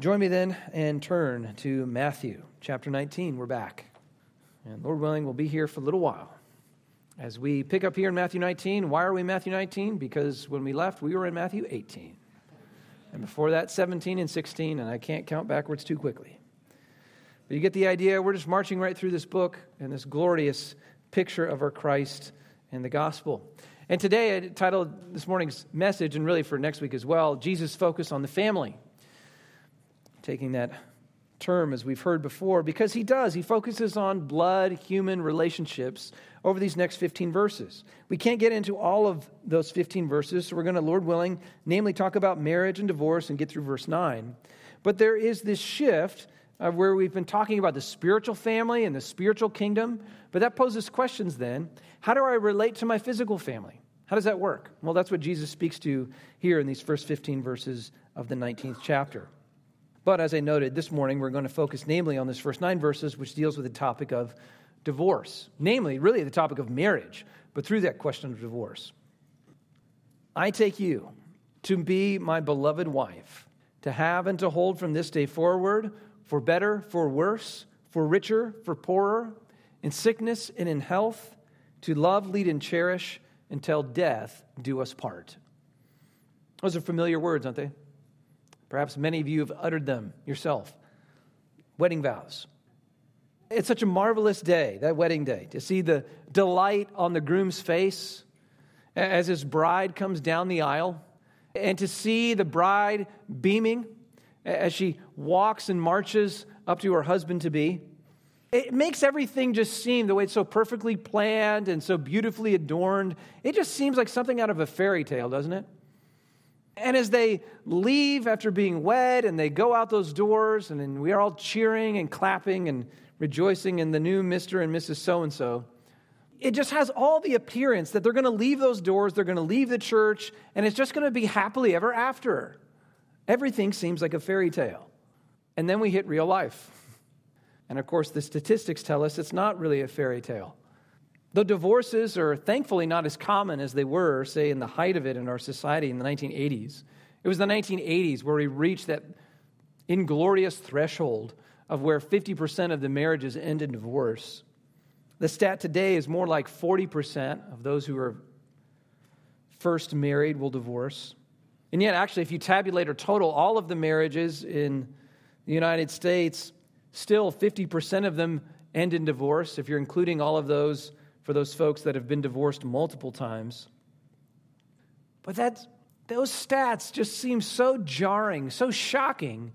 Join me then and turn to Matthew chapter 19. We're back. And Lord willing, we'll be here for a little while. As we pick up here in Matthew 19, why are we in Matthew 19? Because when we left, we were in Matthew 18. And before that, 17 and 16, and I can't count backwards too quickly. But you get the idea. We're just marching right through this book and this glorious picture of our Christ and the gospel. And today, I titled this morning's message, and really for next week as well, Jesus' Focus on the Family. Taking that term, as we've heard before, because he does. He focuses on blood, human relationships over these next 15 verses. We can't get into all of those 15 verses, so we're going to, Lord willing, namely talk about marriage and divorce and get through verse 9. But there is this shift of where we've been talking about the spiritual family and the spiritual kingdom, but that poses questions then. How do I relate to my physical family? How does that work? Well, that's what Jesus speaks to here in these first 15 verses of the 19th chapter. But as I noted, this morning we're going to focus namely on this first 9 verses, which deals with the topic of divorce. Namely, really the topic of marriage, but through that question of divorce. I take you to be my beloved wife, to have and to hold from this day forward, for better, for worse, for richer, for poorer, in sickness and in health, to love, lead, and cherish until death do us part. Those are familiar words, aren't they? Perhaps many of you have uttered them yourself. Wedding vows. It's such a marvelous day, that wedding day, to see the delight on the groom's face as his bride comes down the aisle, and to see the bride beaming as she walks and marches up to her husband-to-be. It makes everything just seem, the way it's so perfectly planned and so beautifully adorned, it just seems like something out of a fairy tale, doesn't it? And as they leave after being wed and they go out those doors and then we are all cheering and clapping and rejoicing in the new Mr. and Mrs. So-and-so, it just has all the appearance that they're going to leave those doors, they're going to leave the church, and it's just going to be happily ever after. Everything seems like a fairy tale. And then we hit real life. And of course, the statistics tell us it's not really a fairy tale. Though divorces are thankfully not as common as they were, say, in the height of it in our society in the 1980s, it was the 1980s where we reached that inglorious threshold of where 50% of the marriages end in divorce. The stat today is more like 40% of those who are first married will divorce. And yet, actually, if you tabulate or total all of the marriages in the United States, still 50% of them end in divorce, if you're including all of those for those folks that have been divorced multiple times. But those stats just seem so jarring, so shocking,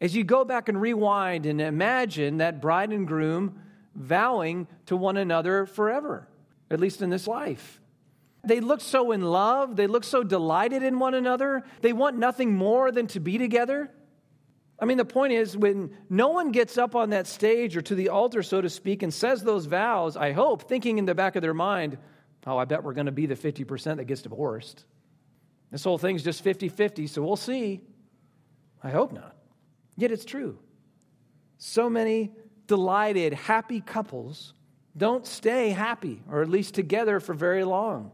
as you go back and rewind and imagine that bride and groom vowing to one another forever, at least in this life. They look so in love. They look so delighted in one another. They want nothing more than to be together. I mean, the point is, when no one gets up on that stage or to the altar, so to speak, and says those vows, I hope, thinking in the back of their mind, oh, I bet we're going to be the 50% that gets divorced. This whole thing's just 50-50, so we'll see. I hope not. Yet it's true. So many delighted, happy couples don't stay happy, or at least together for very long.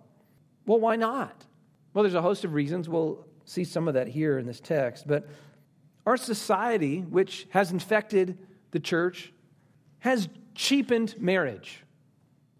Well, why not? Well, there's a host of reasons. We'll see some of that here in this text, but our society, which has infected the church, has cheapened marriage.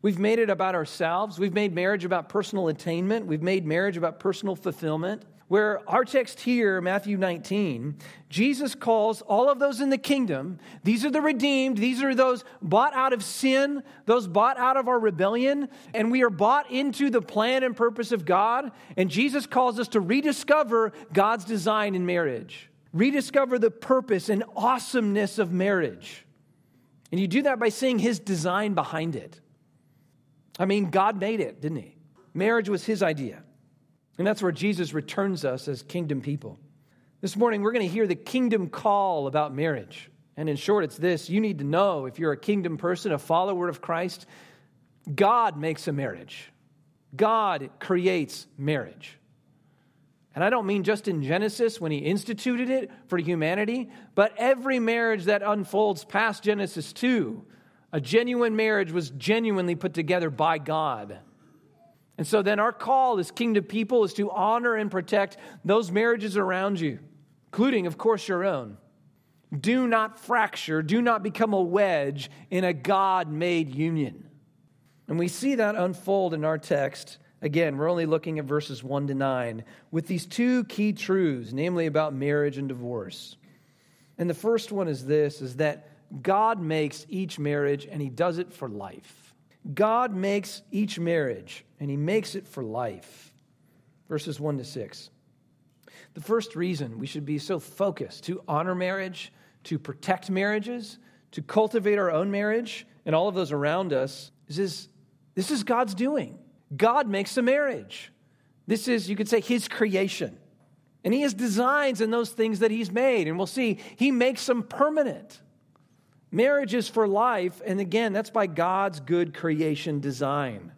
We've made it about ourselves. We've made marriage about personal attainment. We've made marriage about personal fulfillment. Where our text here, Matthew 19, Jesus calls all of those in the kingdom, these are the redeemed, these are those bought out of sin, those bought out of our rebellion, and we are bought into the plan and purpose of God. And Jesus calls us to rediscover God's design in marriage. Rediscover the purpose and awesomeness of marriage. And you do that by seeing his design behind it. I mean, God made it, didn't he? Marriage was his idea. And that's where Jesus returns us as kingdom people. This morning, we're going to hear the kingdom call about marriage. And in short, it's this. You need to know, if you're a kingdom person, a follower of Christ, God makes a marriage. God creates marriage. And I don't mean just in Genesis when he instituted it for humanity, but every marriage that unfolds past Genesis 2, a genuine marriage was genuinely put together by God. And so then our call as kingdom people is to honor and protect those marriages around you, including, of course, your own. Do not fracture, do not become a wedge in a God-made union. And we see that unfold in our text. Again, we're only looking at verses 1 to 9 with these two key truths, namely about marriage and divorce. And the first one is this, is that God makes each marriage and he does it for life. God makes each marriage and he makes it for life. Verses 1 to 6. The first reason we should be so focused to honor marriage, to protect marriages, to cultivate our own marriage and all of those around us is this is God's doing. God makes a marriage. This is, you could say, his creation. And he has designs in those things that he's made. And we'll see, he makes them permanent. Marriage is for life. And again, that's by God's good creation design.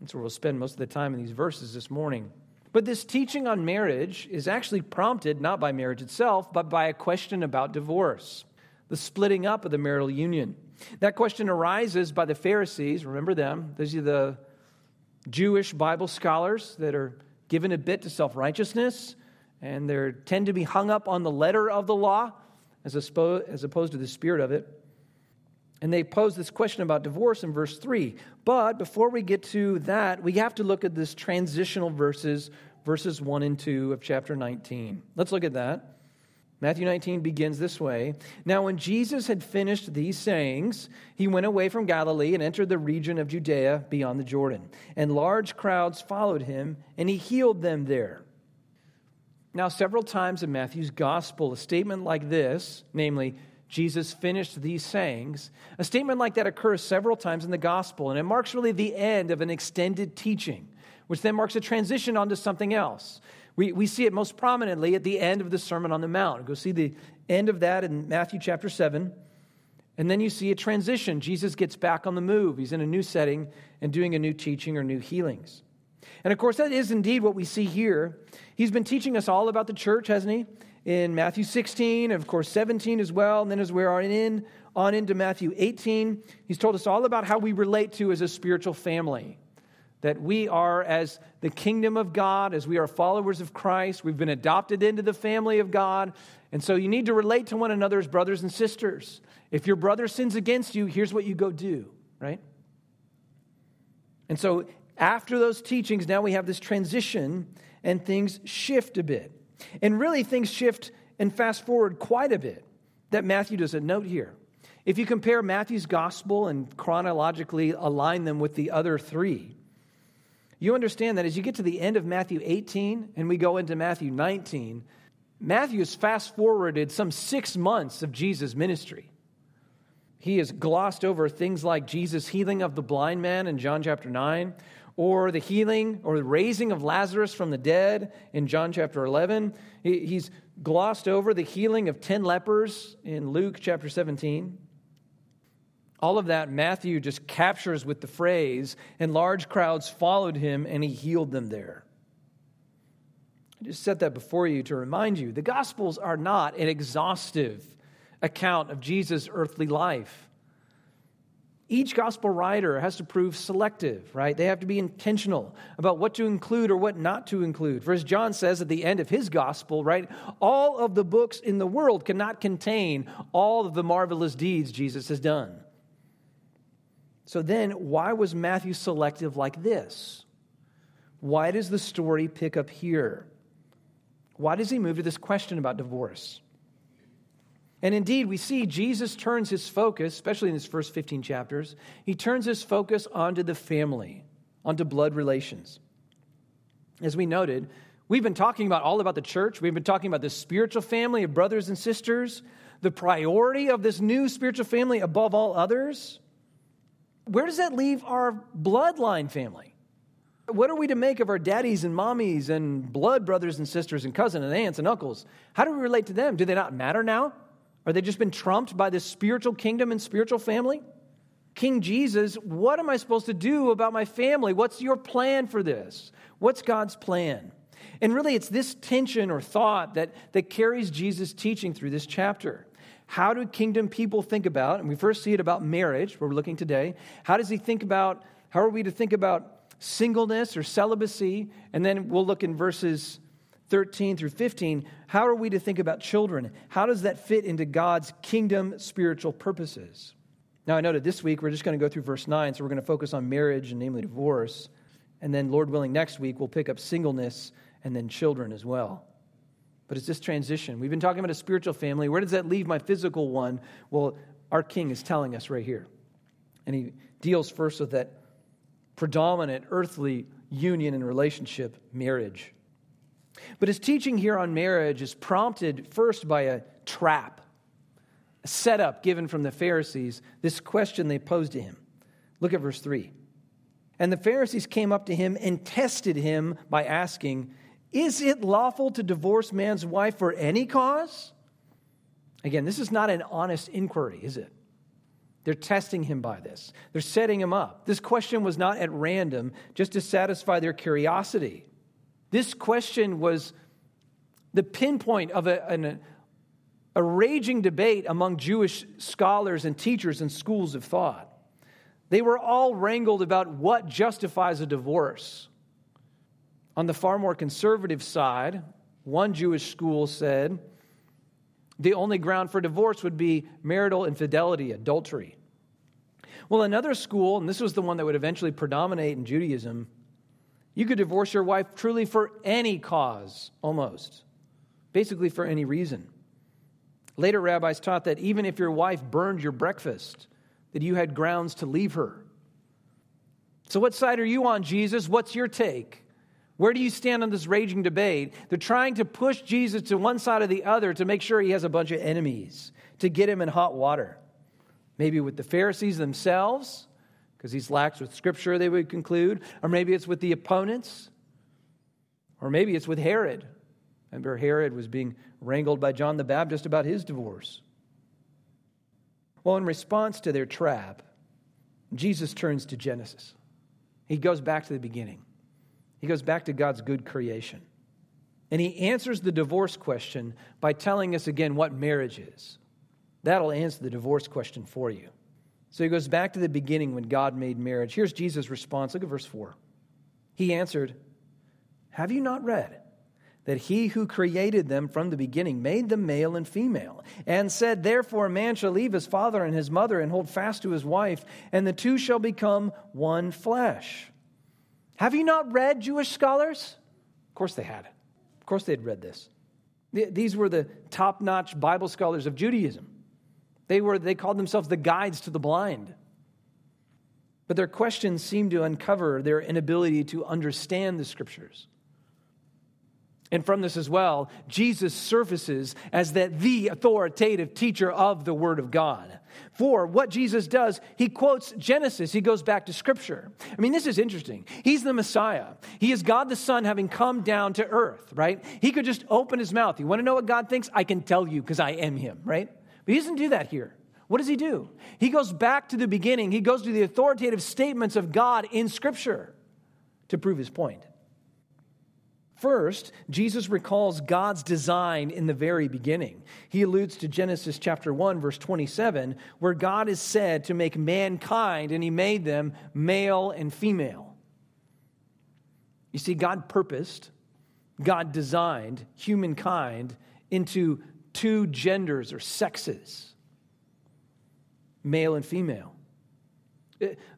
That's where we'll spend most of the time in these verses this morning. But this teaching on marriage is actually prompted not by marriage itself, but by a question about divorce, the splitting up of the marital union. That question arises by the Pharisees. Remember them. These are the Jewish Bible scholars that are given a bit to self-righteousness, and they tend to be hung up on the letter of the law as opposed to the spirit of it. And they pose this question about divorce in verse 3. But before we get to that, we have to look at this transitional verses 1 and 2 of chapter 19. Let's look at that. Matthew 19 begins this way. Now, when Jesus had finished these sayings, he went away from Galilee and entered the region of Judea beyond the Jordan. And large crowds followed him, and he healed them there. Now, several times in Matthew's gospel, a statement like this, namely, Jesus finished these sayings, a statement like that occurs several times in the gospel, and it marks really the end of an extended teaching, which then marks a transition onto something else. We see it most prominently at the end of the Sermon on the Mount. Go see the end of that in Matthew chapter 7. And then you see a transition. Jesus gets back on the move. He's in a new setting and doing a new teaching or new healings. And of course, that is indeed what we see here. He's been teaching us all about the church, hasn't he? In Matthew 16, of course, 17 as well. And then as we are on into Matthew 18, he's told us all about how we relate to as a spiritual family. That we are as the kingdom of God, as we are followers of Christ, we've been adopted into the family of God. And so you need to relate to one another as brothers and sisters. If your brother sins against you, here's what you go do, right? And so after those teachings, now we have this transition and things shift a bit. And really things shift and fast forward quite a bit that Matthew doesn't note here. If you compare Matthew's gospel and chronologically align them with the other three, you understand that as you get to the end of Matthew 18 and we go into Matthew 19, Matthew has fast-forwarded some 6 months of Jesus' ministry. He has glossed over things like Jesus' healing of the blind man in John chapter 9, or the healing or the raising of Lazarus from the dead in John chapter 11. He's glossed over the healing of 10 lepers in Luke chapter 17. All of that Matthew just captures with the phrase, and large crowds followed him and he healed them there. I just set that before you to remind you, the Gospels are not an exhaustive account of Jesus' earthly life. Each Gospel writer has to prove selective, right? They have to be intentional about what to include or what not to include. First John says at the end of his Gospel, right, all of the books in the world cannot contain all of the marvelous deeds Jesus has done. So then, why was Matthew selective like this? Why does the story pick up here? Why does he move to this question about divorce? And indeed, we see Jesus turns his focus, especially in his first 15 chapters, he turns his focus onto the family, onto blood relations. As we noted, we've been talking about all about the church. We've been talking about the spiritual family of brothers and sisters, the priority of this new spiritual family above all others. Where does that leave our bloodline family? What are we to make of our daddies and mommies and blood brothers and sisters and cousins and aunts and uncles? How do we relate to them? Do they not matter now? Are they just been trumped by this spiritual kingdom and spiritual family? King Jesus, what am I supposed to do about my family? What's your plan for this? What's God's plan? And really, it's this tension or thought that carries Jesus' teaching through this chapter. How do kingdom people think about, and we first see it about marriage, where we're looking today. How are we to think about singleness or celibacy? And then we'll look in verses 13 through 15, how are we to think about children? How does that fit into God's kingdom spiritual purposes? Now, I noted this week we're just going to go through verse 9, so we're going to focus on marriage and namely divorce. And then, Lord willing, next week we'll pick up singleness and then children as well. But it's this transition. We've been talking about a spiritual family. Where does that leave my physical one? Well, our King is telling us right here. And he deals first with that predominant earthly union and relationship, marriage. But his teaching here on marriage is prompted first by a trap, a setup given from the Pharisees, this question they posed to him. Look at verse 3. And the Pharisees came up to him and tested him by asking, is it lawful to divorce man's wife for any cause? Again, this is not an honest inquiry, is it? They're testing him by this. They're setting him up. This question was not at random just to satisfy their curiosity. This question was the pinpoint of a raging debate among Jewish scholars and teachers and schools of thought. They were all wrangled about what justifies a divorce. On the far more conservative side, one Jewish school said the only ground for divorce would be marital infidelity, adultery. Well, another school, and this was the one that would eventually predominate in Judaism, you could divorce your wife truly for any cause, almost. Basically for any reason. Later rabbis taught that even if your wife burned your breakfast, that you had grounds to leave her. So what side are you on, Jesus? What's your take? Where do you stand on this raging debate? They're trying to push Jesus to one side or the other to make sure he has a bunch of enemies, to get him in hot water. Maybe with the Pharisees themselves, because he's lax with Scripture, they would conclude. Or maybe it's with the opponents. Or maybe it's with Herod. Remember, Herod was being wrangled by John the Baptist about his divorce. Well, in response to their trap, Jesus turns to Genesis. He goes back to the beginning. He goes back to God's good creation. And he answers the divorce question by telling us again what marriage is. That'll answer the divorce question for you. So he goes back to the beginning when God made marriage. Here's Jesus' response. Look at verse 4. He answered, have you not read that he who created them from the beginning made them male and female, and said, therefore man shall leave his father and his mother and hold fast to his wife, and the two shall become one flesh? Have you not read, Jewish scholars? Of course they had. Of course they had read this. These were the top-notch Bible scholars of Judaism. They called themselves the guides to the blind. But their questions seemed to uncover their inability to understand the Scriptures. And from this as well, Jesus surfaces as the authoritative teacher of the Word of God. For what Jesus does, he quotes Genesis. He goes back to Scripture. I mean, this is interesting. He's the Messiah. He is God the Son having come down to earth, right? He could just open his mouth. You want to know what God thinks? I can tell you because I am him, right? But he doesn't do that here. What does he do? He goes back to the beginning. He goes to the authoritative statements of God in Scripture to prove his point. First, Jesus recalls God's design in the very beginning. He alludes to Genesis chapter 1, verse 27, where God is said to make mankind, and he made them male and female. You see, God purposed, God designed humankind into two genders or sexes, male and female.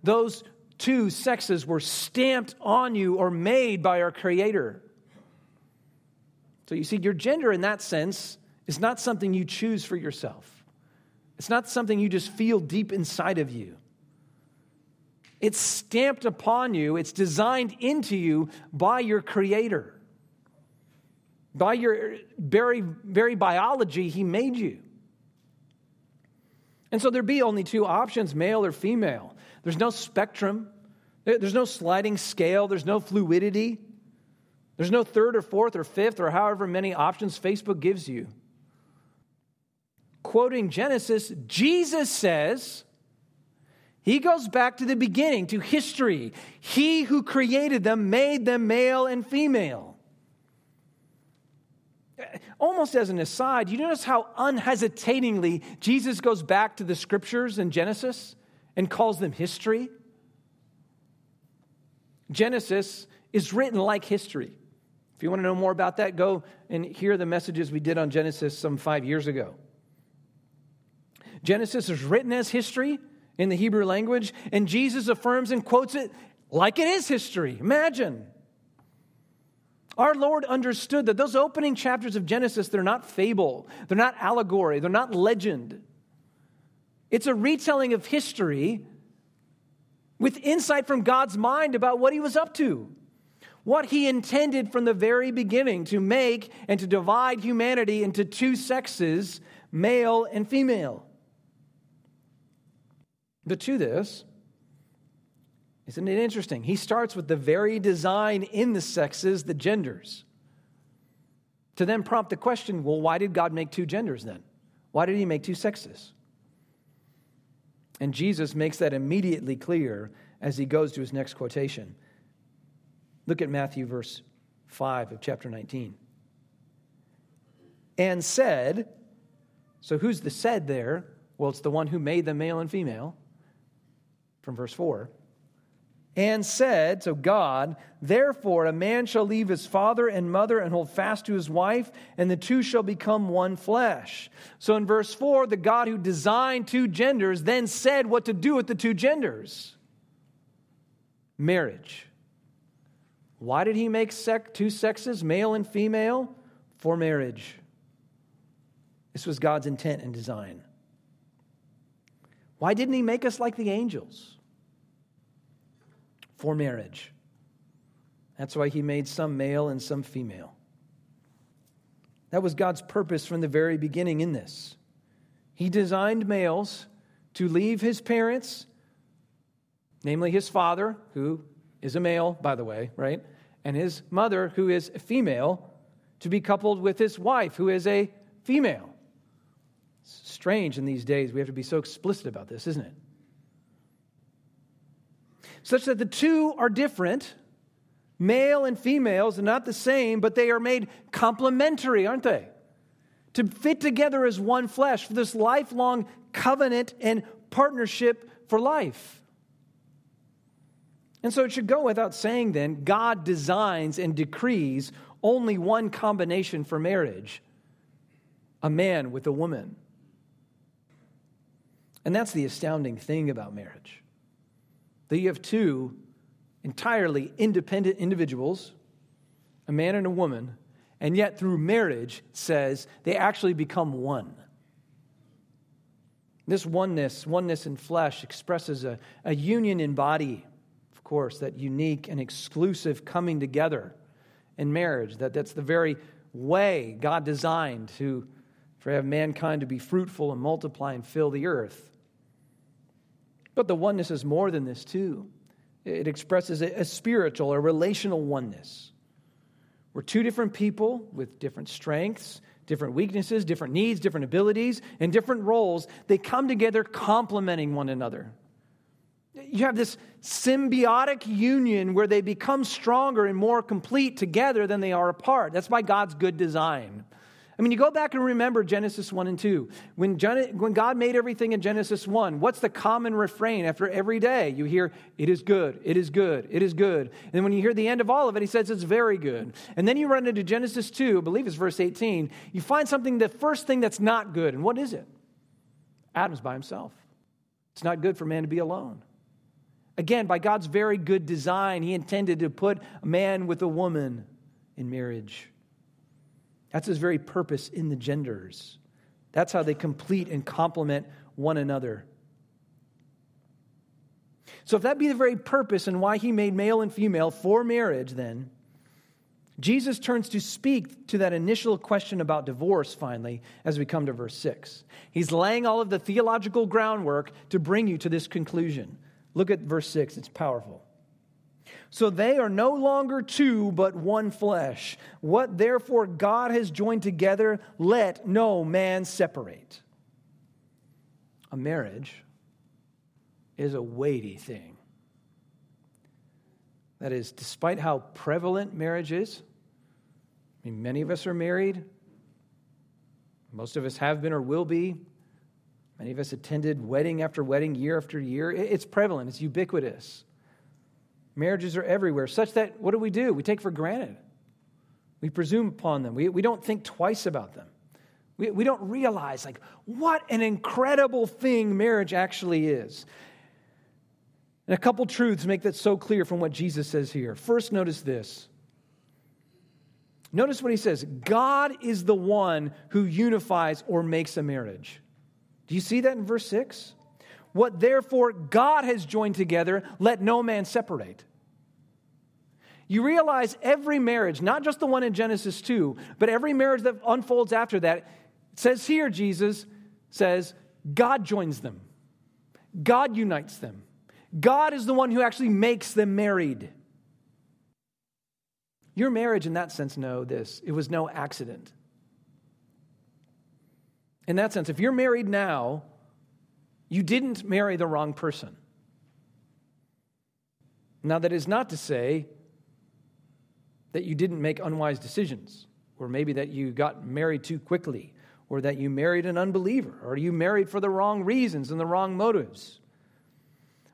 Those two sexes were stamped on you or made by our Creator. So you see, your gender in that sense is not something you choose for yourself. It's not something you just feel deep inside of you. It's stamped upon you. It's designed into you by your Creator. By your very, very biology, He made you. And so there'd be only two options, male or female. There's no spectrum. There's no sliding scale. There's no fluidity. There's no third or fourth or fifth or however many options Facebook gives you. Quoting Genesis, Jesus says, he goes back to the beginning, to history. He who created them made them male and female. Almost as an aside, you notice how unhesitatingly Jesus goes back to the Scriptures in Genesis and calls them history. Genesis is written like history. If you want to know more about that, go and hear the messages we did on Genesis some 5 years ago. Genesis is written as history in the Hebrew language, and Jesus affirms and quotes it like it is history. Imagine. Our Lord understood that those opening chapters of Genesis, they're not fable, they're not allegory, they're not legend. It's a retelling of history with insight from God's mind about what he was up to, what he intended from the very beginning to make and to divide humanity into two sexes, male and female. But to this, isn't it interesting? He starts with the very design in the sexes, the genders, to then prompt the question, well, why did God make two genders then? Why did he make two sexes? And Jesus makes that immediately clear as he goes to his next quotation. Look at Matthew verse 5 of chapter 19. And said, so who's the said there? Well, it's the one who made them male and female from verse 4. And said, so God, therefore a man shall leave his father and mother and hold fast to his wife, and the two shall become one flesh. So in verse 4, the God who designed two genders then said what to do with the two genders. Marriage. Why did he make two sexes, male and female? For marriage. This was God's intent and design. Why didn't he make us like the angels? For marriage. That's why he made some male and some female. That was God's purpose from the very beginning in this. He designed males to leave his parents, namely his father, who is a male, by the way, right? And his mother, who is a female, to be coupled with his wife, who is a female. It's strange in these days. We have to be so explicit about this, isn't it? Such that the two are different, male and females are not the same, but they are made complementary, aren't they? To fit together as one flesh for this lifelong covenant and partnership for life. And so it should go without saying then, God designs and decrees only one combination for marriage, a man with a woman. And that's the astounding thing about marriage. That you have two entirely independent individuals, a man and a woman, and yet through marriage, it says, they actually become one. This oneness in flesh, expresses a union in body, of course, that unique and exclusive coming together in marriage, that's the very way God designed to have mankind to be fruitful and multiply and fill the earth. But the oneness is more than this, too. It expresses a spiritual, a relational oneness. We're two different people with different strengths, different weaknesses, different needs, different abilities, and different roles. They come together complementing one another. You have this symbiotic union where they become stronger and more complete together than they are apart. That's by God's good design. I mean, you go back and remember Genesis 1 and 2. When God made everything in Genesis 1, what's the common refrain after every day? You hear, it is good, it is good, it is good. And then when you hear the end of all of it, he says it's very good. And then you run into Genesis 2, I believe it's verse 18. You find the first thing that's not good. And what is it? Adam's by himself. It's not good for man to be alone. Again, by God's very good design, he intended to put a man with a woman in marriage. That's his very purpose in the genders. That's how they complete and complement one another. So if that be the very purpose and why he made male and female for marriage, then Jesus turns to speak to that initial question about divorce, finally, as we come to verse 6. He's laying all of the theological groundwork to bring you to this conclusion. Look at verse 6. It's powerful. So they are no longer two, but one flesh. What therefore God has joined together, let no man separate. A marriage is a weighty thing. That is, despite how prevalent marriage is, I mean, many of us are married. Most of us have been or will be. Many of us attended wedding after wedding, year after year. It's prevalent. It's ubiquitous. Marriages are everywhere, such that, what do? We take for granted. We presume upon them. We don't think twice about them. We don't realize, like, what an incredible thing marriage actually is. And a couple truths make that so clear from what Jesus says here. First, notice this. Notice what he says. God is the one who unifies or makes a marriage. Do you see that in verse 6? What therefore God has joined together, let no man separate. You realize every marriage, not just the one in Genesis 2, but every marriage that unfolds after that, it says here, Jesus says, God joins them. God unites them. God is the one who actually makes them married. Your marriage, in that sense, know this. It was no accident. In that sense, if you're married now, you didn't marry the wrong person. Now, that is not to say that you didn't make unwise decisions, or maybe that you got married too quickly, or that you married an unbeliever, or you married for the wrong reasons and the wrong motives.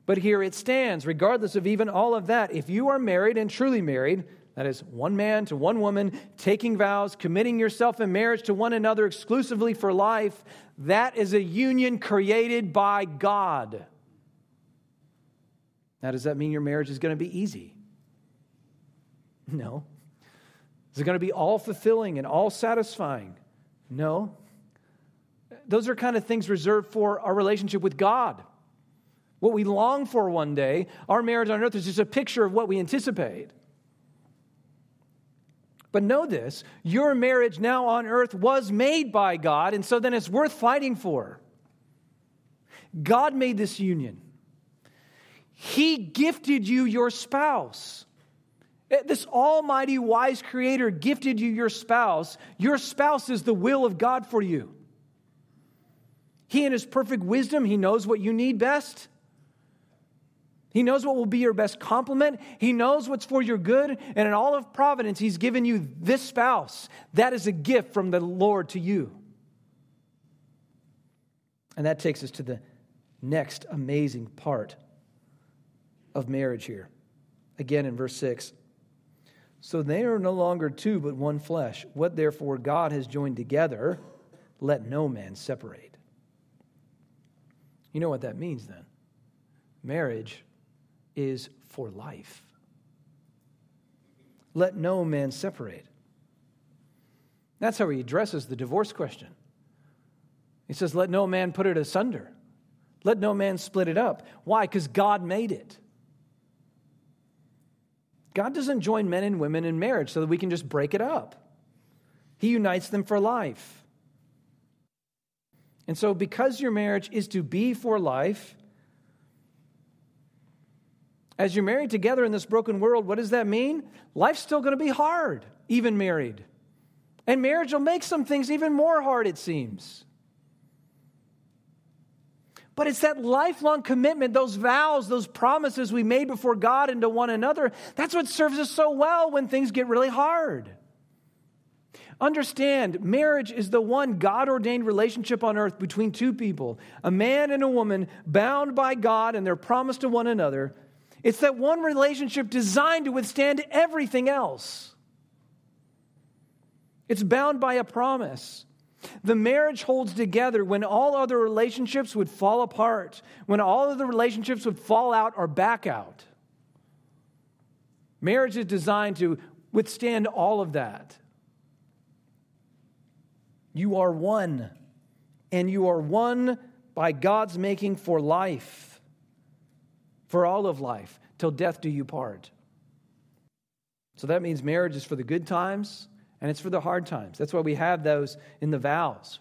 But here it stands, regardless of even all of that, if you are married and truly married, that is, one man to one woman, taking vows, committing yourself in marriage to one another exclusively for life, that is a union created by God. Now, does that mean your marriage is going to be easy? No. Is it going to be all fulfilling and all satisfying? No. Those are kind of things reserved for our relationship with God. What we long for one day, our marriage on earth is just a picture of what we anticipate. But know this, your marriage now on earth was made by God, and so then it's worth fighting for. God made this union. He gifted you your spouse. This almighty, wise creator gifted you your spouse. Your spouse is the will of God for you. He, in his perfect wisdom, he knows what you need best. He knows what will be your best complement. He knows what's for your good. And in all of providence, he's given you this spouse. That is a gift from the Lord to you. And that takes us to the next amazing part of marriage here. Again in verse 6. So they are no longer two, but one flesh. What therefore God has joined together, let no man separate. You know what that means then. Marriage is for life. Let no man separate. That's how he addresses the divorce question. He says, let no man put it asunder. Let no man split it up. Why? Because God made it. God doesn't join men and women in marriage so that we can just break it up. He unites them for life. And so because your marriage is to be for life, as you're married together in this broken world, what does that mean? Life's still going to be hard, even married. And marriage will make some things even more hard, it seems. But it's that lifelong commitment, those vows, those promises we made before God and to one another, that's what serves us so well when things get really hard. Understand, marriage is the one God-ordained relationship on earth between two people, a man and a woman bound by God and their promise to one another. It's that one relationship designed to withstand everything else. It's bound by a promise. The marriage holds together when all other relationships would fall apart, when all other relationships would fall out or back out. Marriage is designed to withstand all of that. You are one, and you are one by God's making for life. For all of life, till death do you part. So that means marriage is for the good times and it's for the hard times. That's why we have those in the vows.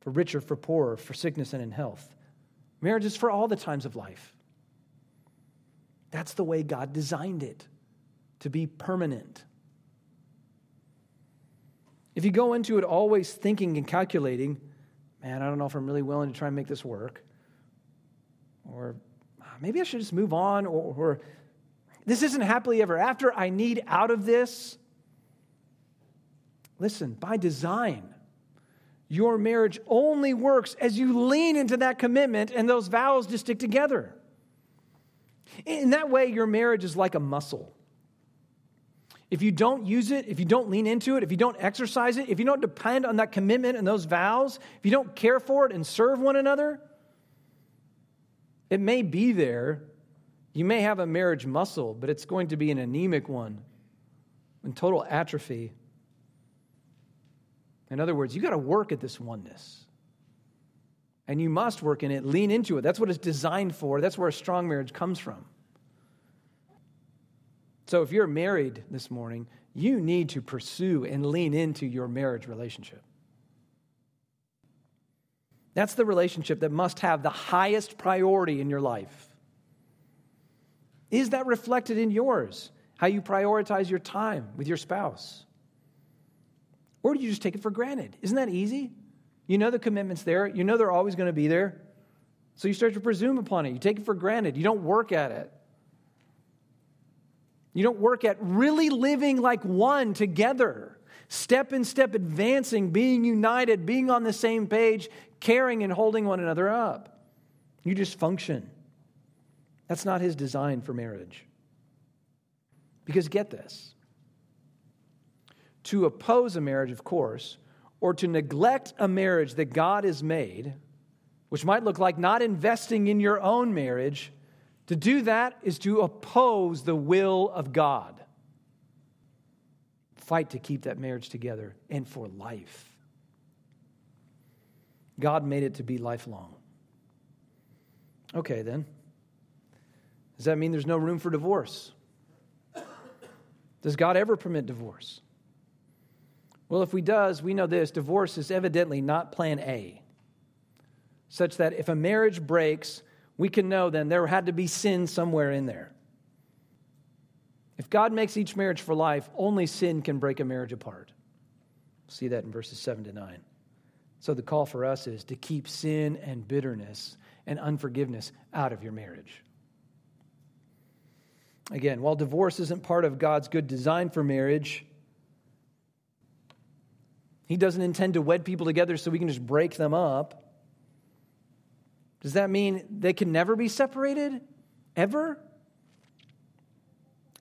For richer, for poorer, for sickness and in health. Marriage is for all the times of life. That's the way God designed it, to be permanent. If you go into it always thinking and calculating, man, I don't know if I'm really willing to try and make this work, or maybe I should just move on, or this isn't happily ever after. I need out of this. Listen, by design, your marriage only works as you lean into that commitment and those vows to stick together. In that way, your marriage is like a muscle. If you don't use it, if you don't lean into it, if you don't exercise it, if you don't depend on that commitment and those vows, if you don't care for it and serve one another, it may be there. You may have a marriage muscle, but it's going to be an anemic one, in total atrophy. In other words, you got to work at this oneness. And you must work in it, lean into it. That's what it's designed for. That's where a strong marriage comes from. So if you're married this morning, you need to pursue and lean into your marriage relationship. That's the relationship that must have the highest priority in your life. Is that reflected in yours? How you prioritize your time with your spouse? Or do you just take it for granted? Isn't that easy? You know the commitment's there. You know they're always going to be there. So you start to presume upon it. You take it for granted. You don't work at it. You don't work at really living like one together, step in step advancing, being united, being on the same page, caring and holding one another up. You just function. That's not his design for marriage. Because get this, to oppose a marriage, of course, or to neglect a marriage that God has made, which might look like not investing in your own marriage, to do that is to oppose the will of God. Fight to keep that marriage together and for life. God made it to be lifelong. Okay, then. Does that mean there's no room for divorce? Does God ever permit divorce? Well, if he does, we know this. Divorce is evidently not plan A, such that if a marriage breaks, we can know then there had to be sin somewhere in there. If God makes each marriage for life, only sin can break a marriage apart. We'll see that in verses 7-9. So the call for us is to keep sin and bitterness and unforgiveness out of your marriage. Again, while divorce isn't part of God's good design for marriage, he doesn't intend to wed people together so we can just break them up. Does that mean they can never be separated? Ever?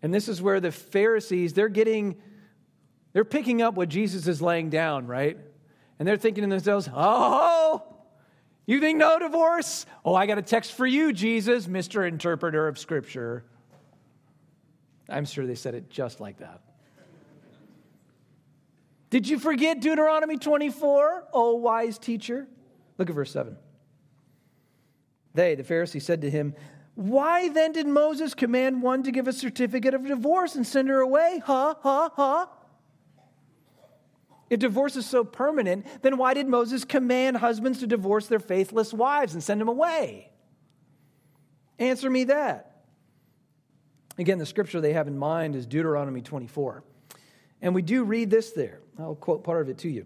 And this is where the Pharisees, they're picking up what Jesus is laying down, right? And they're thinking to themselves, oh, you think no divorce? Oh, I got a text for you, Jesus, Mr. Interpreter of Scripture. I'm sure they said it just like that. Did you forget Deuteronomy 24, oh wise teacher? Look at verse 7. They, the Pharisees, said to him, why then did Moses command one to give a certificate of divorce and send her away? If divorce is so permanent, then why did Moses command husbands to divorce their faithless wives and send them away? Answer me that. Again, the scripture they have in mind is Deuteronomy 24. And we do read this there. I'll quote part of it to you.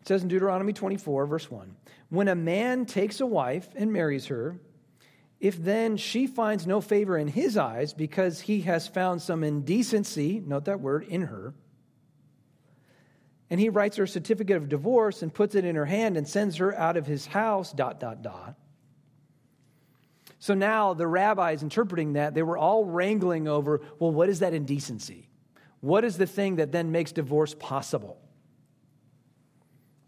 It says in Deuteronomy 24, verse 1, when a man takes a wife and marries her, if then she finds no favor in his eyes because he has found some indecency, note that word, in her, and he writes her a certificate of divorce and puts it in her hand and sends her out of his house, ... So now the rabbis interpreting that, they were all wrangling over, well, what is that indecency? What is the thing that then makes divorce possible?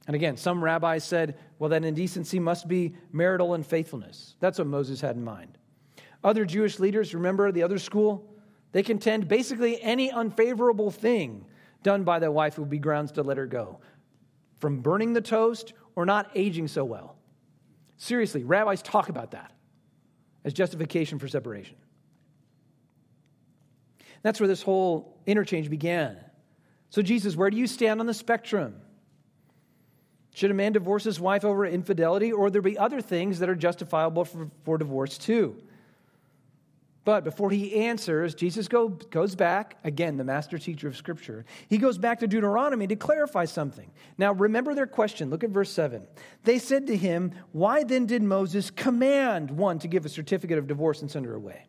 And again, some rabbis said, well, that indecency must be marital unfaithfulness. That's what Moses had in mind. Other Jewish leaders, remember the other school? They contend basically any unfavorable thing done by the wife would be grounds to let her go, from burning the toast or not aging so well. Seriously, rabbis talk about that as justification for separation. That's where this whole interchange began. So Jesus, where do you stand on the spectrum? Should a man divorce his wife over infidelity, or there be other things that are justifiable for divorce too? But before he answers, Jesus goes back, again, the master teacher of Scripture. He goes back to Deuteronomy to clarify something. Now, remember their question. Look at verse 7. They said to him, why then did Moses command one to give a certificate of divorce and send her away?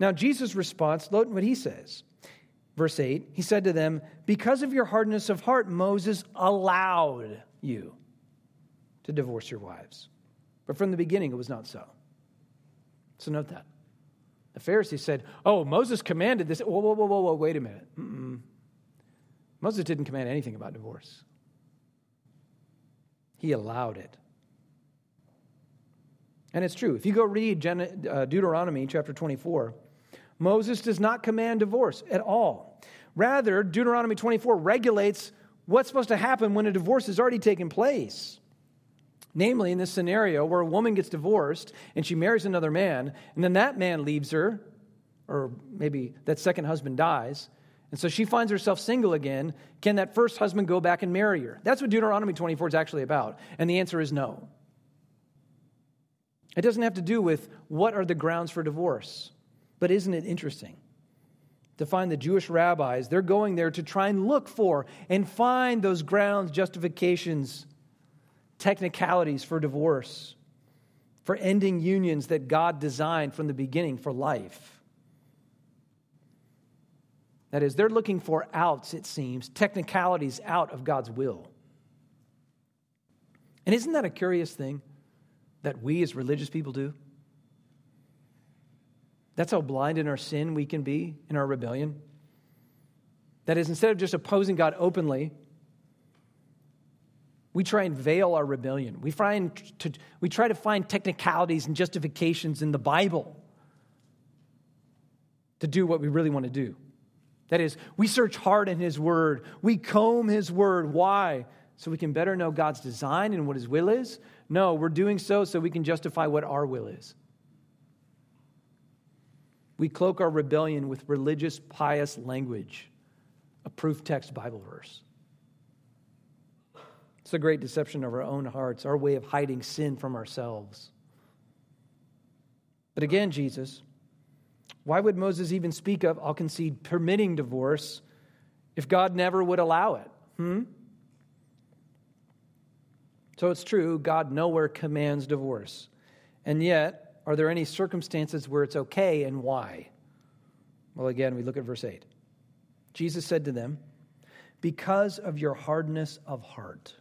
Now, Jesus' response, note what he says. Verse 8, he said to them, because of your hardness of heart, Moses allowed you to divorce your wives. But from the beginning, it was not so. So note that. The Pharisees said, oh, Moses commanded this. Whoa, wait a minute. Mm-mm. Moses didn't command anything about divorce. He allowed it. And it's true. If you go read Deuteronomy chapter 24, Moses does not command divorce at all. Rather, Deuteronomy 24 regulates what's supposed to happen when a divorce has already taken place. Namely, in this scenario where a woman gets divorced and she marries another man, and then that man leaves her, or maybe that second husband dies, and so she finds herself single again. Can that first husband go back and marry her? That's what Deuteronomy 24 is actually about, and the answer is no. It doesn't have to do with what are the grounds for divorce, but isn't it interesting to find the Jewish rabbis, they're going there to try and look for and find those grounds, justifications, technicalities for divorce, for ending unions that God designed from the beginning for life. That is, they're looking for outs, it seems, technicalities out of God's will. And isn't that a curious thing that we as religious people do? That's how blind in our sin we can be, in our rebellion. That is, instead of just opposing God openly, we try and veil our rebellion. We try to find technicalities and justifications in the Bible to do what we really want to do. That is, we search hard in His Word. We comb His Word. Why? So we can better know God's design and what His will is? No, we're doing so we can justify what our will is. We cloak our rebellion with religious, pious language, a proof text Bible verse. It's a great deception of our own hearts, our way of hiding sin from ourselves. But again, Jesus, why would Moses even speak of, I'll concede, permitting divorce if God never would allow it? So it's true, God nowhere commands divorce. And yet, are there any circumstances where it's okay and why? Well, again, we look at verse 8. Jesus said to them, because of your hardness of heart,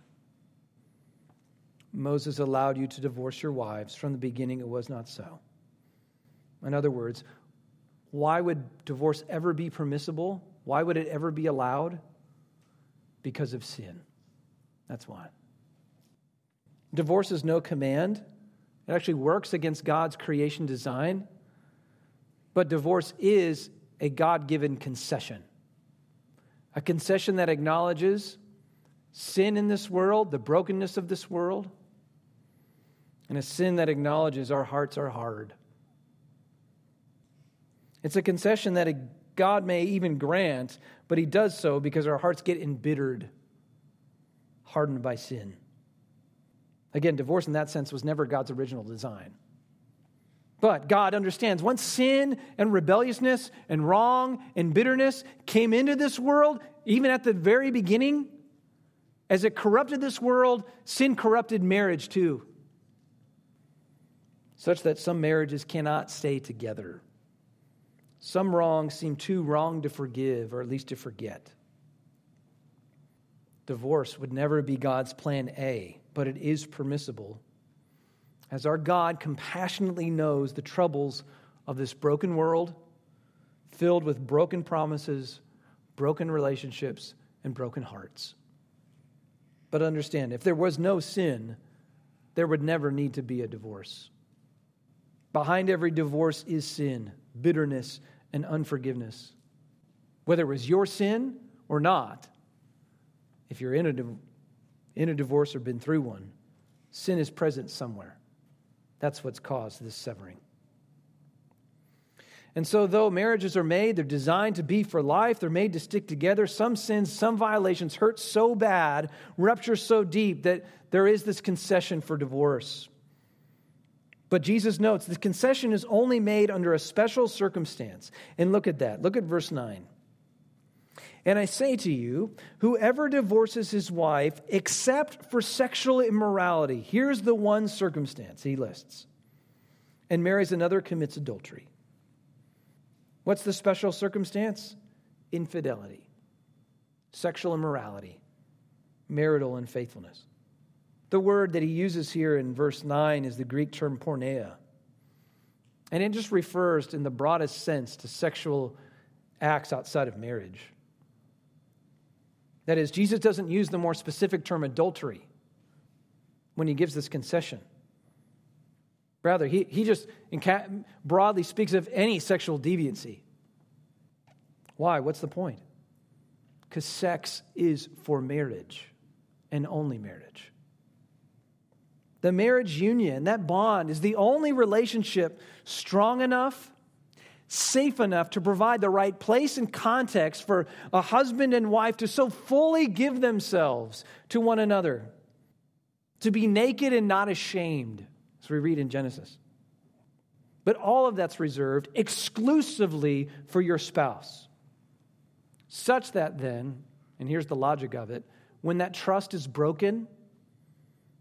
Moses allowed you to divorce your wives. From the beginning, it was not so. In other words, why would divorce ever be permissible? Why would it ever be allowed? Because of sin. That's why. Divorce is no command. It actually works against God's creation design. But divorce is a God-given concession. A concession that acknowledges sin in this world, the brokenness of this world, and a sin that acknowledges our hearts are hard. It's a concession that God may even grant, but He does so because our hearts get embittered, hardened by sin. Again, divorce in that sense was never God's original design. But God understands once sin and rebelliousness and wrong and bitterness came into this world, even at the very beginning, as it corrupted this world, sin corrupted marriage too, such that some marriages cannot stay together. Some wrongs seem too wrong to forgive, or at least to forget. Divorce would never be God's plan A, but it is permissible, as our God compassionately knows the troubles of this broken world, filled with broken promises, broken relationships, and broken hearts. But understand, if there was no sin, there would never need to be a divorce. Behind every divorce is sin, bitterness, and unforgiveness. Whether it was your sin or not, if you're in a divorce or been through one, sin is present somewhere. That's what's caused this severing. And so though marriages are made, they're designed to be for life, they're made to stick together, some sins, some violations hurt so bad, rupture so deep, that there is this concession for divorce. But Jesus notes the concession is only made under a special circumstance. And look at that. Look at verse 9. And I say to you, whoever divorces his wife except for sexual immorality, here's the one circumstance he lists, and marries another, commits adultery. What's the special circumstance? Infidelity, sexual immorality, marital unfaithfulness. The word that he uses here in verse 9 is the Greek term porneia. And it just refers in the broadest sense to sexual acts outside of marriage. That is, Jesus doesn't use the more specific term adultery when he gives this concession. Rather, he just broadly speaks of any sexual deviancy. Why? What's the point? Because sex is for marriage and only marriage. The marriage union, that bond, is the only relationship strong enough, safe enough to provide the right place and context for a husband and wife to so fully give themselves to one another, to be naked and not ashamed, as we read in Genesis. But all of that's reserved exclusively for your spouse. Such that then, and here's the logic of it, when that trust is broken,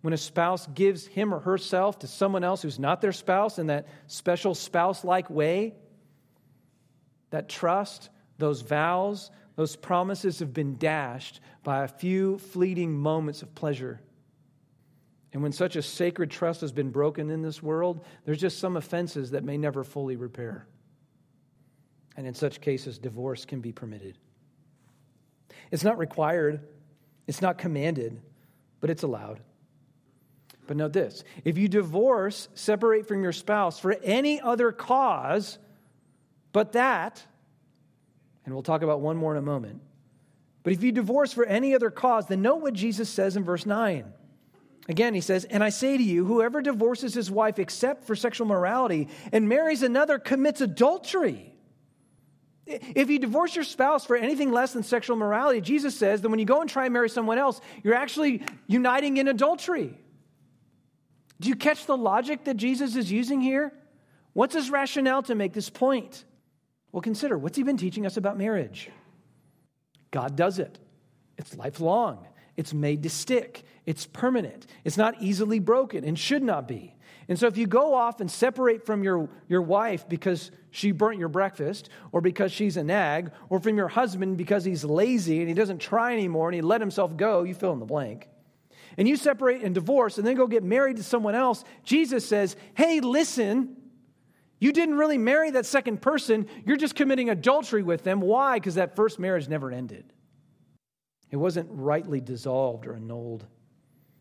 when a spouse gives him or herself to someone else who's not their spouse in that special spouse-like way, that trust, those vows, those promises have been dashed by a few fleeting moments of pleasure. And when such a sacred trust has been broken in this world, there's just some offenses that may never fully repair. And in such cases, divorce can be permitted. It's not required, it's not commanded, but it's allowed. But note this, if you divorce, separate from your spouse for any other cause but that, and we'll talk about one more in a moment, but if you divorce for any other cause, then note what Jesus says in verse 9. Again, he says, "And I say to you, whoever divorces his wife except for sexual morality and marries another commits adultery." If you divorce your spouse for anything less than sexual morality, Jesus says that when you go and try and marry someone else, you're actually uniting in adultery. Do you catch the logic that Jesus is using here? What's his rationale to make this point? Well, consider, what's he been teaching us about marriage? God does it. It's lifelong. It's made to stick. It's permanent. It's not easily broken and should not be. And so if you go off and separate from your wife because she burnt your breakfast or because she's a nag or from your husband because he's lazy and he doesn't try anymore and he let himself go, you fill in the blank. And you separate and divorce and then go get married to someone else, Jesus says, hey, listen, you didn't really marry that second person. You're just committing adultery with them. Why? Because that first marriage never ended. It wasn't rightly dissolved or annulled.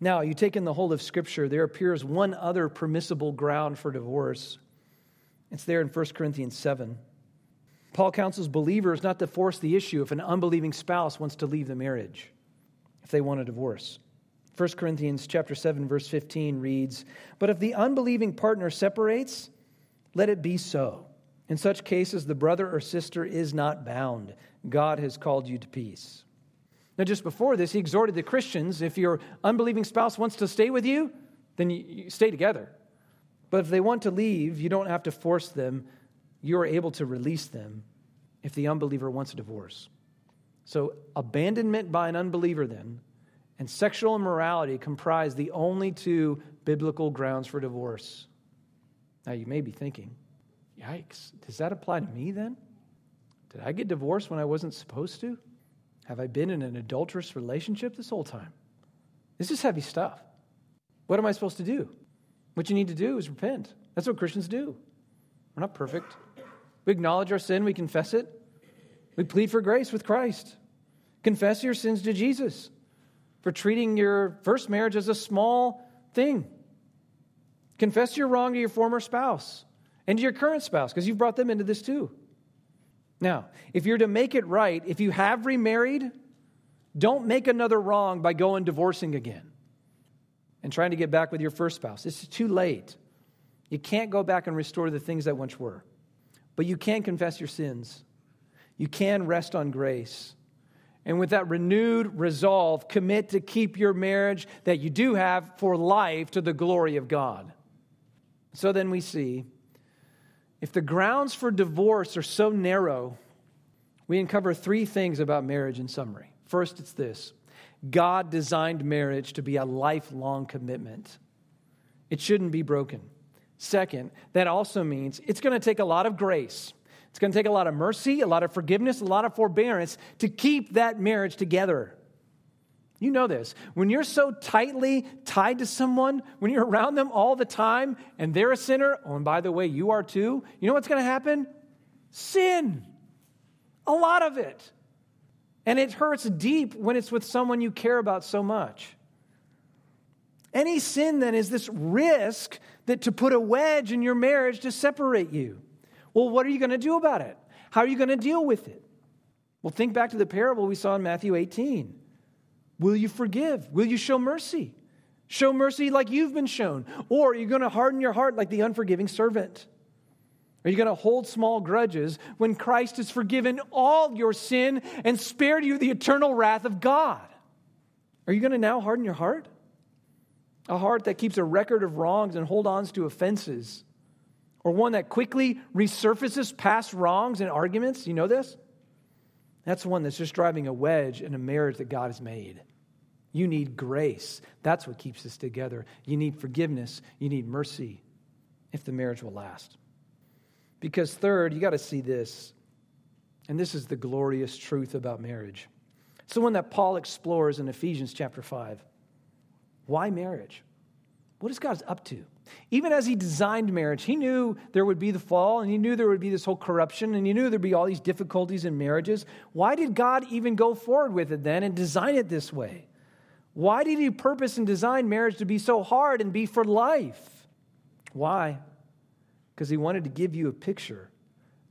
Now, you take in the whole of Scripture, there appears one other permissible ground for divorce. It's there in 1 Corinthians 7. Paul counsels believers not to force the issue if an unbelieving spouse wants to leave the marriage, if they want a divorce. 1 Corinthians chapter 7, verse 15 reads, "But if the unbelieving partner separates, let it be so. In such cases, the brother or sister is not bound. God has called you to peace." Now, just before this, he exhorted the Christians, if your unbelieving spouse wants to stay with you, then you stay together. But if they want to leave, you don't have to force them. You are able to release them if the unbeliever wants a divorce. So abandonment by an unbeliever then and sexual immorality comprise the only two biblical grounds for divorce. Now, you may be thinking, yikes, does that apply to me then? Did I get divorced when I wasn't supposed to? Have I been in an adulterous relationship this whole time? This is heavy stuff. What am I supposed to do? What you need to do is repent. That's what Christians do. We're not perfect. We acknowledge our sin. We confess it. We plead for grace with Christ. Confess your sins to Jesus for treating your first marriage as a small thing. Confess your wrong to your former spouse and to your current spouse because you've brought them into this too. Now, if you're to make it right, if you have remarried, don't make another wrong by going divorcing again and trying to get back with your first spouse. It's too late. You can't go back and restore the things that once were. But you can confess your sins. You can rest on grace. And with that renewed resolve, commit to keep your marriage that you do have for life to the glory of God. So then we see, if the grounds for divorce are so narrow, we uncover three things about marriage in summary. First, it's this. God designed marriage to be a lifelong commitment. It shouldn't be broken. Second, that also means it's going to take a lot of grace. It's going to take a lot of mercy, a lot of forgiveness, a lot of forbearance to keep that marriage together. You know this. When you're so tightly tied to someone, when you're around them all the time and they're a sinner, oh, and by the way, you are too, you know what's going to happen? Sin. A lot of it. And it hurts deep when it's with someone you care about so much. Any sin, then, is this risk that to put a wedge in your marriage to separate you. Well, what are you going to do about it? How are you going to deal with it? Well, think back to the parable we saw in Matthew 18. Will you forgive? Will you show mercy? Show mercy like you've been shown. Or are you going to harden your heart like the unforgiving servant? Are you going to hold small grudges when Christ has forgiven all your sin and spared you the eternal wrath of God? Are you going to now harden your heart? A heart that keeps a record of wrongs and holds on to offenses. Or one that quickly resurfaces past wrongs and arguments. You know this? That's one that's just driving a wedge in a marriage that God has made. You need grace. That's what keeps us together. You need forgiveness. You need mercy if the marriage will last. Because third, you got to see this. And this is the glorious truth about marriage. It's the one that Paul explores in Ephesians chapter 5. Why marriage? What is God up to? Even as he designed marriage, he knew there would be the fall, and he knew there would be this whole corruption, and he knew there'd be all these difficulties in marriages. Why did God even go forward with it then and design it this way? Why did he purpose and design marriage to be so hard and be for life? Why? Because he wanted to give you a picture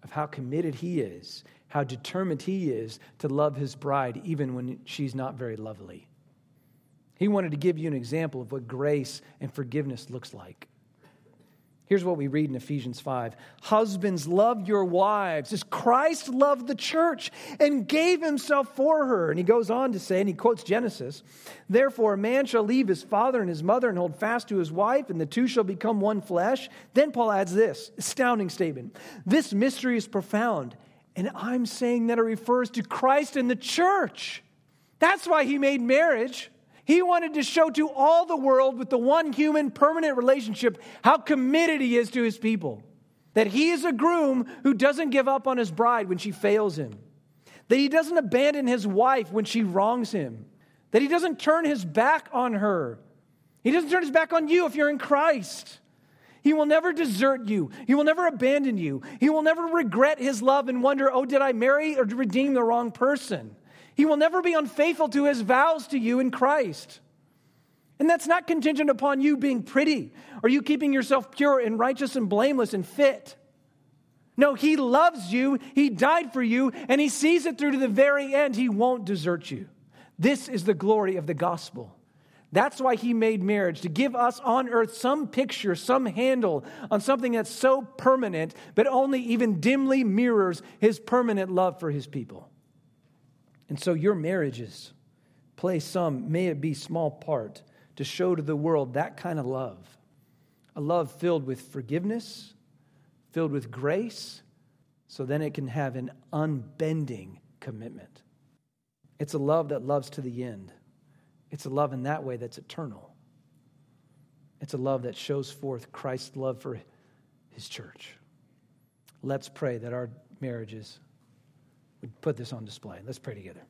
of how committed he is, how determined he is to love his bride, even when she's not very lovely. He wanted to give you an example of what grace and forgiveness looks like. Here's what we read in Ephesians 5. Husbands, love your wives as Christ loved the church and gave himself for her. And he goes on to say, and he quotes Genesis, therefore a man shall leave his father and his mother and hold fast to his wife, and the two shall become one flesh. Then Paul adds this astounding statement. This mystery is profound, and I'm saying that it refers to Christ and the church. That's why he made marriage. He wanted to show to all the world with the one human permanent relationship how committed he is to his people. That he is a groom who doesn't give up on his bride when she fails him. That he doesn't abandon his wife when she wrongs him. That he doesn't turn his back on her. He doesn't turn his back on you if you're in Christ. He will never desert you. He will never abandon you. He will never regret his love and wonder, oh, did I marry or redeem the wrong person? He will never be unfaithful to his vows to you in Christ. And that's not contingent upon you being pretty or you keeping yourself pure and righteous and blameless and fit. No, he loves you, he died for you, and he sees it through to the very end. He won't desert you. This is the glory of the gospel. That's why he made marriage, to give us on earth some picture, some handle on something that's so permanent, but only even dimly mirrors his permanent love for his people. And so your marriages play some, may it be small part, to show to the world that kind of love. A love filled with forgiveness, filled with grace, so then it can have an unbending commitment. It's a love that loves to the end. It's a love in that way that's eternal. It's a love that shows forth Christ's love for his church. Let's pray that our marriages we put this on display. Let's pray together.